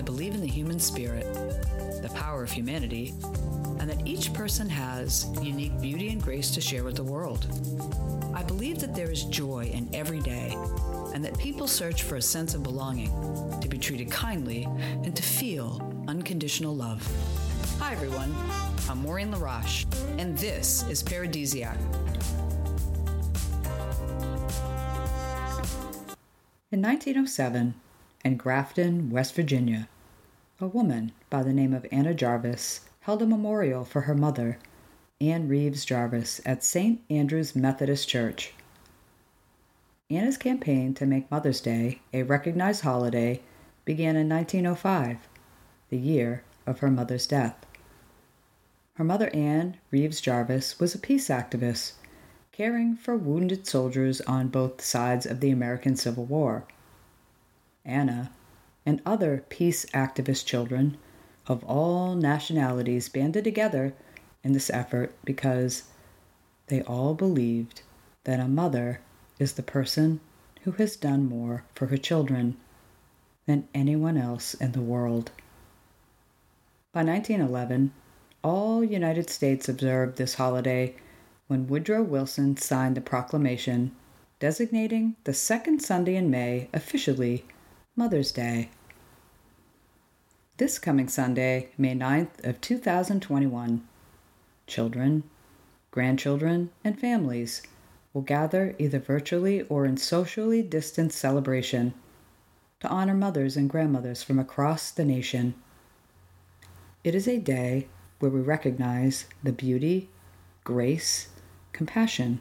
I believe in the human spirit, the power of humanity, and that each person has unique beauty and grace to share with the world. I believe that there is joy in every day, and that people search for a sense of belonging, to be treated kindly, and to feel unconditional love. Hi, everyone. I'm Maureen LaRoche, and this is Paradisiac. In 1907, in Grafton, West Virginia, a woman by the name of Anna Jarvis held a memorial for her mother, Ann Reeves Jarvis, at St. Andrew's Methodist Church. Anna's campaign to make Mother's Day a recognized holiday began in 1905, the year of her mother's death. Her mother, Ann Reeves Jarvis, was a peace activist, caring for wounded soldiers on both sides of the American Civil War. Anna and other peace activist children of all nationalities banded together in this effort because they all believed that a mother is the person who has done more for her children than anyone else in the world. By 1911, all United States observed this holiday when Woodrow Wilson signed the proclamation designating the second Sunday in May officially Mother's Day. This coming Sunday, May 9th of 2021, children, grandchildren, and families will gather either virtually or in socially distanced celebration to honor mothers and grandmothers from across the nation. It is a day where we recognize the beauty, grace, compassion,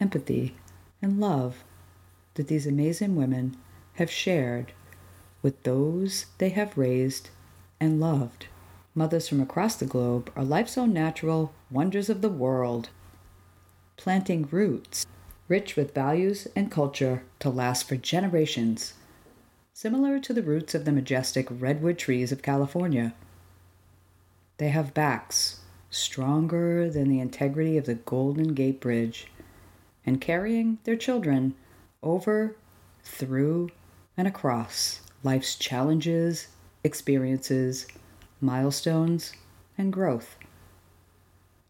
empathy, and love that these amazing women have shared with those they have raised and loved. Mothers from across the globe are life's own natural wonders of the world, planting roots rich with values and culture to last for generations, similar to the roots of the majestic redwood trees of California. They have backs stronger than the integrity of the Golden Gate Bridge, and carrying their children over, through, and across life's challenges, experiences, milestones, and growth.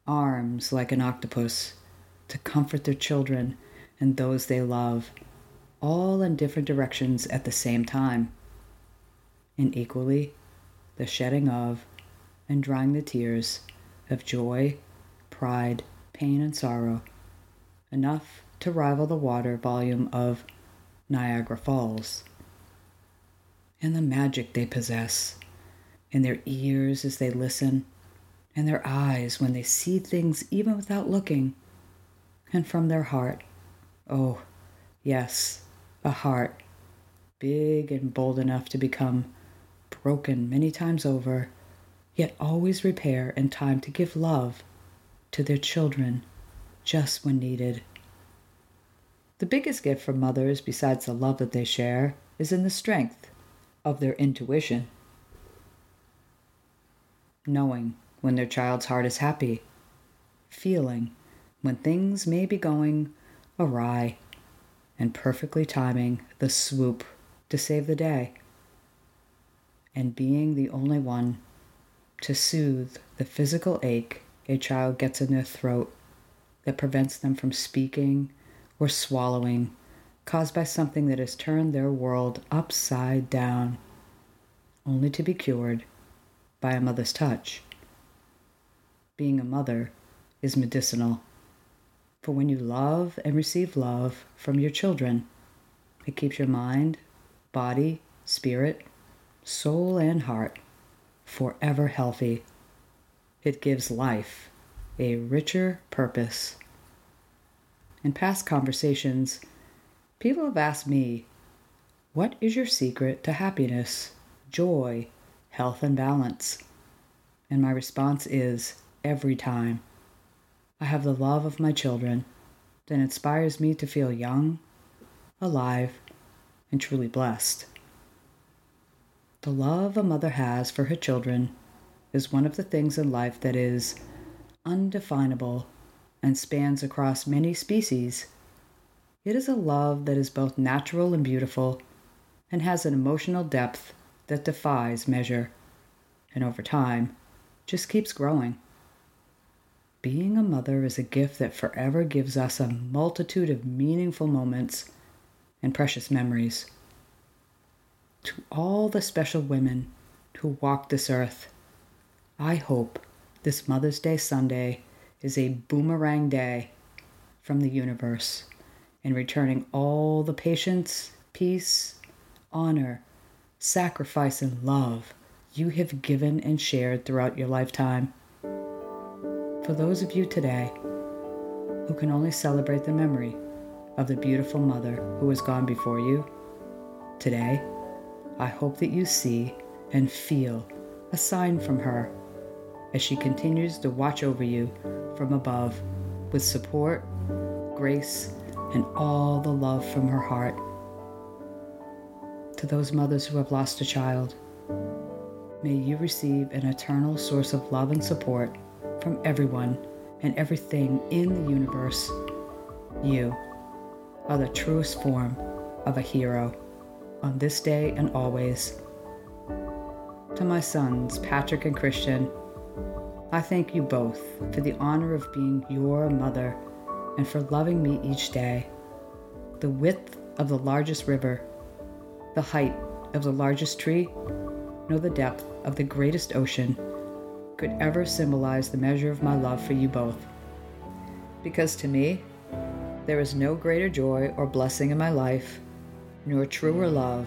Arms like an octopus to comfort their children and those they love, all in different directions at the same time. And equally, the shedding of and drying the tears of joy, pride, pain, and sorrow, enough to rival the water volume of Niagara Falls. And the magic they possess in their ears as they listen, and their eyes when they see things even without looking, and from their heart. Oh, yes, a heart, big and bold enough to become broken many times over, yet always repair in time to give love to their children just when needed. The biggest gift from mothers, besides the love that they share, is in the strength of their intuition. Knowing when their child's heart is happy, feeling when things may be going awry, and perfectly timing the swoop to save the day, and being the only one to soothe the physical ache a child gets in their throat that prevents them from speaking or swallowing, caused by something that has turned their world upside down, only to be cured by a mother's touch. Being a mother is medicinal, for when you love and receive love from your children, it keeps your mind, body, spirit, soul, and heart forever healthy. It gives life a richer purpose. In past conversations, people have asked me, what is your secret to happiness, joy, health, and balance? And my response is, every time, I have the love of my children that inspires me to feel young, alive, and truly blessed. The love a mother has for her children is one of the things in life that is undefinable and spans across many species. It is a love that is both natural and beautiful, and has an emotional depth that defies measure, and over time, just keeps growing. Being a mother is a gift that forever gives us a multitude of meaningful moments and precious memories. To all the special women who walk this earth, I hope this Mother's Day Sunday is a boomerang day from the universe in returning all the patience, peace, honor, sacrifice, and love you have given and shared throughout your lifetime. For those of you today who can only celebrate the memory of the beautiful mother who has gone before you, today, I hope that you see and feel a sign from her as she continues to watch over you from above with support, grace, and all the love from her heart. To those mothers who have lost a child, may you receive an eternal source of love and support from everyone and everything in the universe. You are the truest form of a hero on this day and always. To my sons, Patrick and Christian, I thank you both for the honor of being your mother and for loving me each day. The width of the largest river, the height of the largest tree, nor the depth of the greatest ocean could ever symbolize the measure of my love for you both. Because to me, there is no greater joy or blessing in my life, nor truer love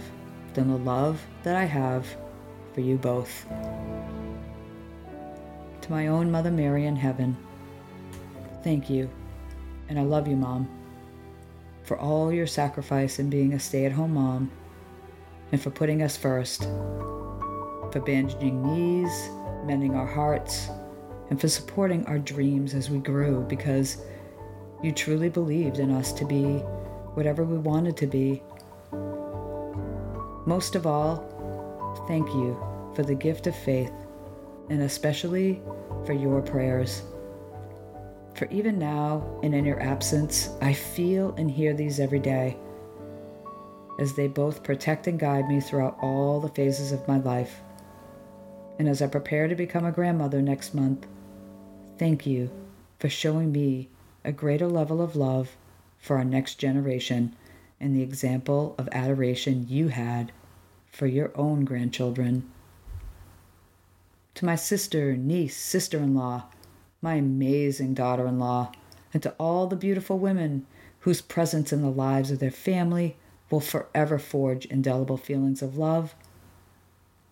than the love that I have for you both. To my own Mother Mary in heaven, thank you, and I love you, Mom, for all your sacrifice in being a stay-at-home mom, and for putting us first, for bandaging knees, mending our hearts, and for supporting our dreams as we grew, because you truly believed in us to be whatever we wanted to be. Most of all, thank you for the gift of faith, and especially for your prayers. For even now, and in your absence, I feel and hear these every day, as they both protect and guide me throughout all the phases of my life. And as I prepare to become a grandmother next month, thank you for showing me a greater level of love for our next generation and the example of adoration you had for your own grandchildren. To my sister, niece, sister-in-law, my amazing daughter-in-law, and to all the beautiful women whose presence in the lives of their family will forever forge indelible feelings of love,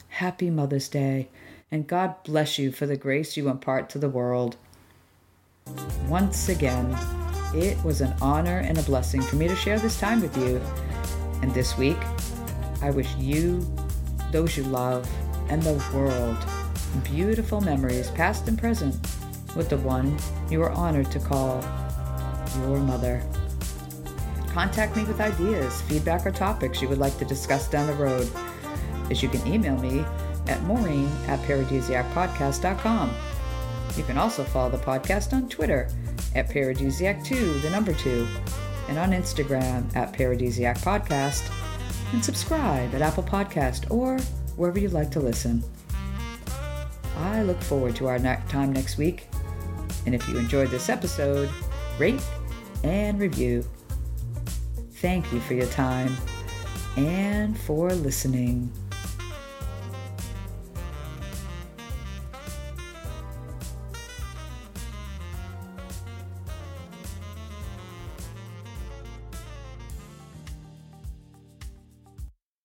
happy Mother's Day, and God bless you for the grace you impart to the world. Once again, it was an honor and a blessing for me to share this time with you. And this week, I wish you, those you love, and the world beautiful memories, past and present, with the one you are honored to call your mother. Contact me with ideas, feedback, or topics you would like to discuss down the road, as you can email me at maureen@paradisiacpodcast.com. You can also follow the podcast on Twitter at Paradisiac2, the number 2, and on Instagram at Paradisiac Podcast, and subscribe at Apple Podcast or wherever you like to listen. I look forward to our time next week, and if you enjoyed this episode, rate and review. Thank you for your time and for listening.